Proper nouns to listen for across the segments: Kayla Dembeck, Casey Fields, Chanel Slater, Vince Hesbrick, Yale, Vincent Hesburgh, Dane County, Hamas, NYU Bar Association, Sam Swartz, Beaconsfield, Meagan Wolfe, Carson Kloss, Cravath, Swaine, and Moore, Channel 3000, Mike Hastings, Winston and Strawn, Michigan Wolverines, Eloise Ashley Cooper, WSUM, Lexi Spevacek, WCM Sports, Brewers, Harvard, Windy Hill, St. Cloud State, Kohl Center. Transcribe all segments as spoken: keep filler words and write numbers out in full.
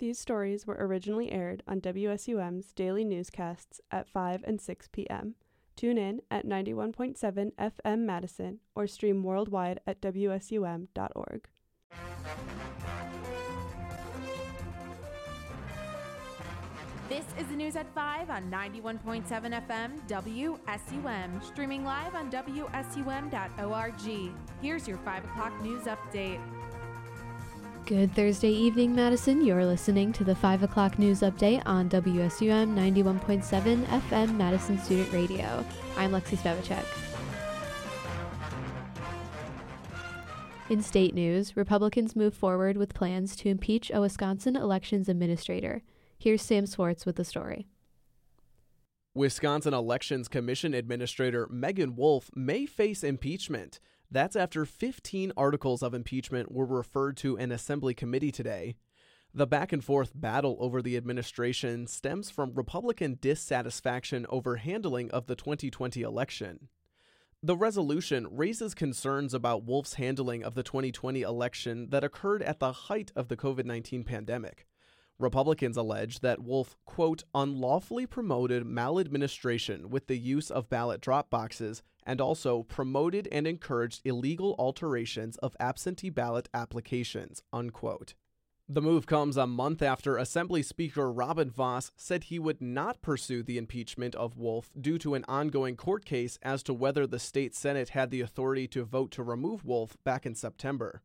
These stories were originally aired on W S U M's daily newscasts at five and six p.m. Tune in at ninety-one point seven F M Madison or stream worldwide at W S U M dot org. This is the News at five on ninety-one point seven F M W S U M, streaming live on W S U M dot org. Here's your five o'clock news update. Good Thursday evening, Madison. You're listening to the five o'clock news update on W S U M ninety-one point seven F M Madison Student Radio. I'm Lexi Spevacek. In state news, Republicans move forward with plans to impeach a Wisconsin elections administrator. Here's Sam Swartz with the story. Wisconsin Elections Commission Administrator Meagan Wolfe may face impeachment. That's after fifteen articles of impeachment were referred to an assembly committee today. The back-and-forth battle over the administration stems from Republican dissatisfaction over handling of the twenty twenty election. The resolution raises concerns about Wolfe's handling of the twenty twenty election that occurred at the height of the covid nineteen pandemic. Republicans allege that Wolfe, quote, unlawfully promoted maladministration with the use of ballot drop boxes and also promoted and encouraged illegal alterations of absentee ballot applications, unquote. The move comes a month after Assembly Speaker Robin Voss said he would not pursue the impeachment of Wolfe due to an ongoing court case as to whether the state Senate had the authority to vote to remove Wolfe back in September.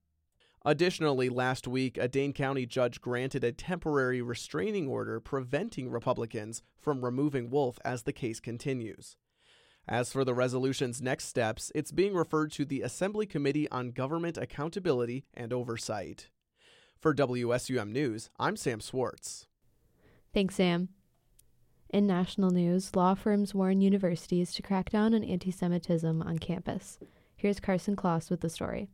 Additionally, last week, a Dane County judge granted a temporary restraining order preventing Republicans from removing Wolfe as the case continues. As for the resolution's next steps, it's being referred to the Assembly Committee on Government Accountability and Oversight. For W S U M News, I'm Sam Swartz. Thanks, Sam. In national news, law firms warn universities to crack down on anti-Semitism on campus. Here's Carson Kloss with the story.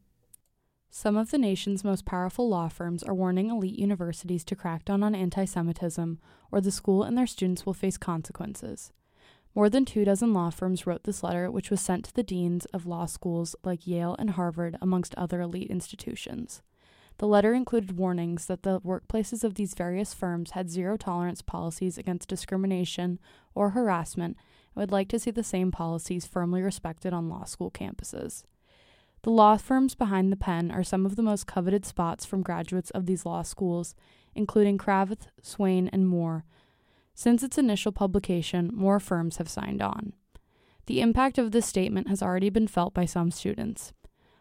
Some of the nation's most powerful law firms are warning elite universities to crack down on anti-Semitism, or the school and their students will face consequences. More than two dozen law firms wrote this letter, which was sent to the deans of law schools like Yale and Harvard, amongst other elite institutions. The letter included warnings that the workplaces of these various firms had zero-tolerance policies against discrimination or harassment and would like to see the same policies firmly respected on law school campuses. The law firms behind the pen are some of the most coveted spots from graduates of these law schools, including Cravath, Swaine, and Moore. Since its initial publication, more firms have signed on. The impact of this statement has already been felt by some students.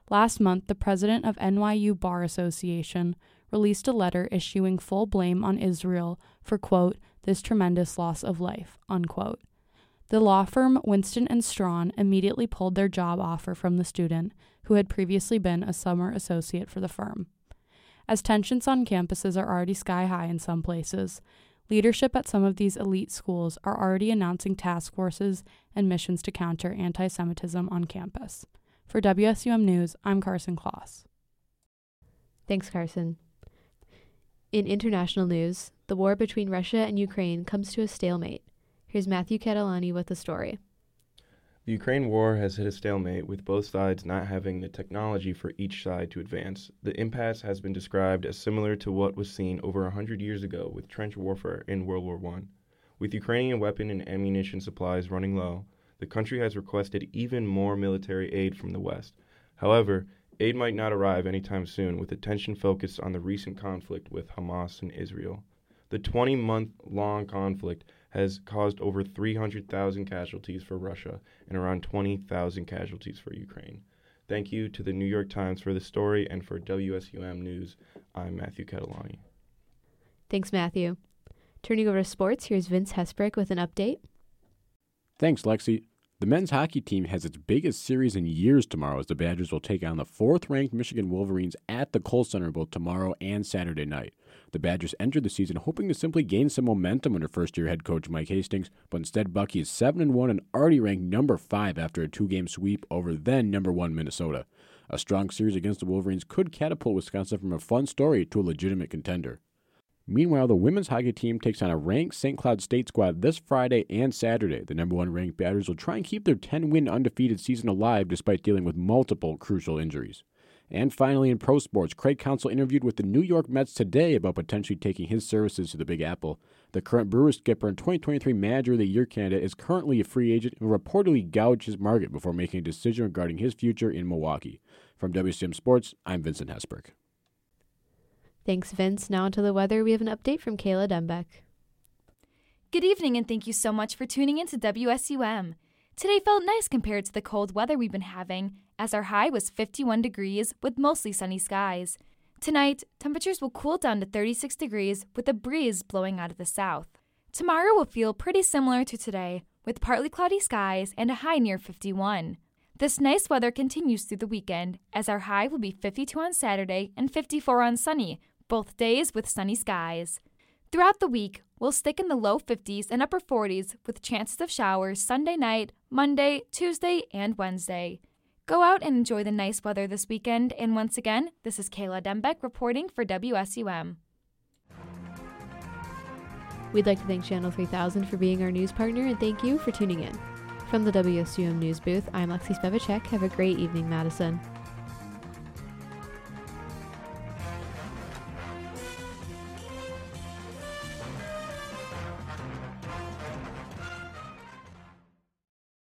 Last month, the president of N Y U Bar Association released a letter issuing full blame on Israel for, quote, this tremendous loss of life, unquote. The law firm Winston and Strawn immediately pulled their job offer from the student, who had previously been a summer associate for the firm. As tensions on campuses are already sky-high in some places, leadership at some of these elite schools are already announcing task forces and missions to counter anti-Semitism on campus. For W S U M News, I'm Carson Kloss. Thanks, Carson. In international news, the war between Russia and Ukraine comes to a stalemate. Here's Matthew Catalani with the story. The Ukraine war has hit a stalemate, with both sides not having the technology for each side to advance. The impasse has been described as similar to what was seen over one hundred years ago with trench warfare in World War One. With Ukrainian weapon and ammunition supplies running low, the country has requested even more military aid from the West. However, aid might not arrive anytime soon, with attention focused on the recent conflict with Hamas and Israel. The twenty-month-long conflict has caused over three hundred thousand casualties for Russia and around twenty thousand casualties for Ukraine. Thank you to the New York Times for the story, and for W S U M News, I'm Matthew Catalani. Thanks, Matthew. Turning over to sports, here's Vince Hesbrick with an update. Thanks, Lexi. The men's hockey team has its biggest series in years tomorrow, as the Badgers will take on the fourth-ranked Michigan Wolverines at the Kohl Center both tomorrow and Saturday night. The Badgers entered the season hoping to simply gain some momentum under first-year head coach Mike Hastings, but instead Bucky is seven and one and already ranked number five after a two-game sweep over then number one Minnesota. A strong series against the Wolverines could catapult Wisconsin from a fun story to a legitimate contender. Meanwhile, the women's hockey team takes on a ranked Saint Cloud State squad this Friday and Saturday. The number one ranked Badgers will try and keep their ten-win undefeated season alive despite dealing with multiple crucial injuries. And finally, in pro sports, Craig Counsell interviewed with the New York Mets today about potentially taking his services to the Big Apple. The current Brewers skipper and twenty twenty-three Manager of the Year candidate is currently a free agent and reportedly gouged his market before making a decision regarding his future in Milwaukee. From W C M Sports, I'm Vincent Hesburgh. Thanks, Vince. Now to the weather. We have an update from Kayla Dembeck. Good evening, and thank you so much for tuning in to W S U M. Today felt nice compared to the cold weather we've been having, as our high was fifty-one degrees with mostly sunny skies. Tonight, temperatures will cool down to thirty-six degrees with a breeze blowing out of the south. Tomorrow will feel pretty similar to today, with partly cloudy skies and a high near fifty-one. This nice weather continues through the weekend, as our high will be fifty-two on Saturday and fifty-four on Sunday, both days with sunny skies. Throughout the week, we'll stick in the low fifties and upper forties with chances of showers Sunday night, Monday, Tuesday, and Wednesday. Go out and enjoy the nice weather this weekend, and once again, this is Kayla Dembeck reporting for W S U M. We'd like to thank Channel three thousand for being our news partner, and thank you for tuning in. From the W S U M News Booth, I'm Lexi Spevacek. Have a great evening, Madison.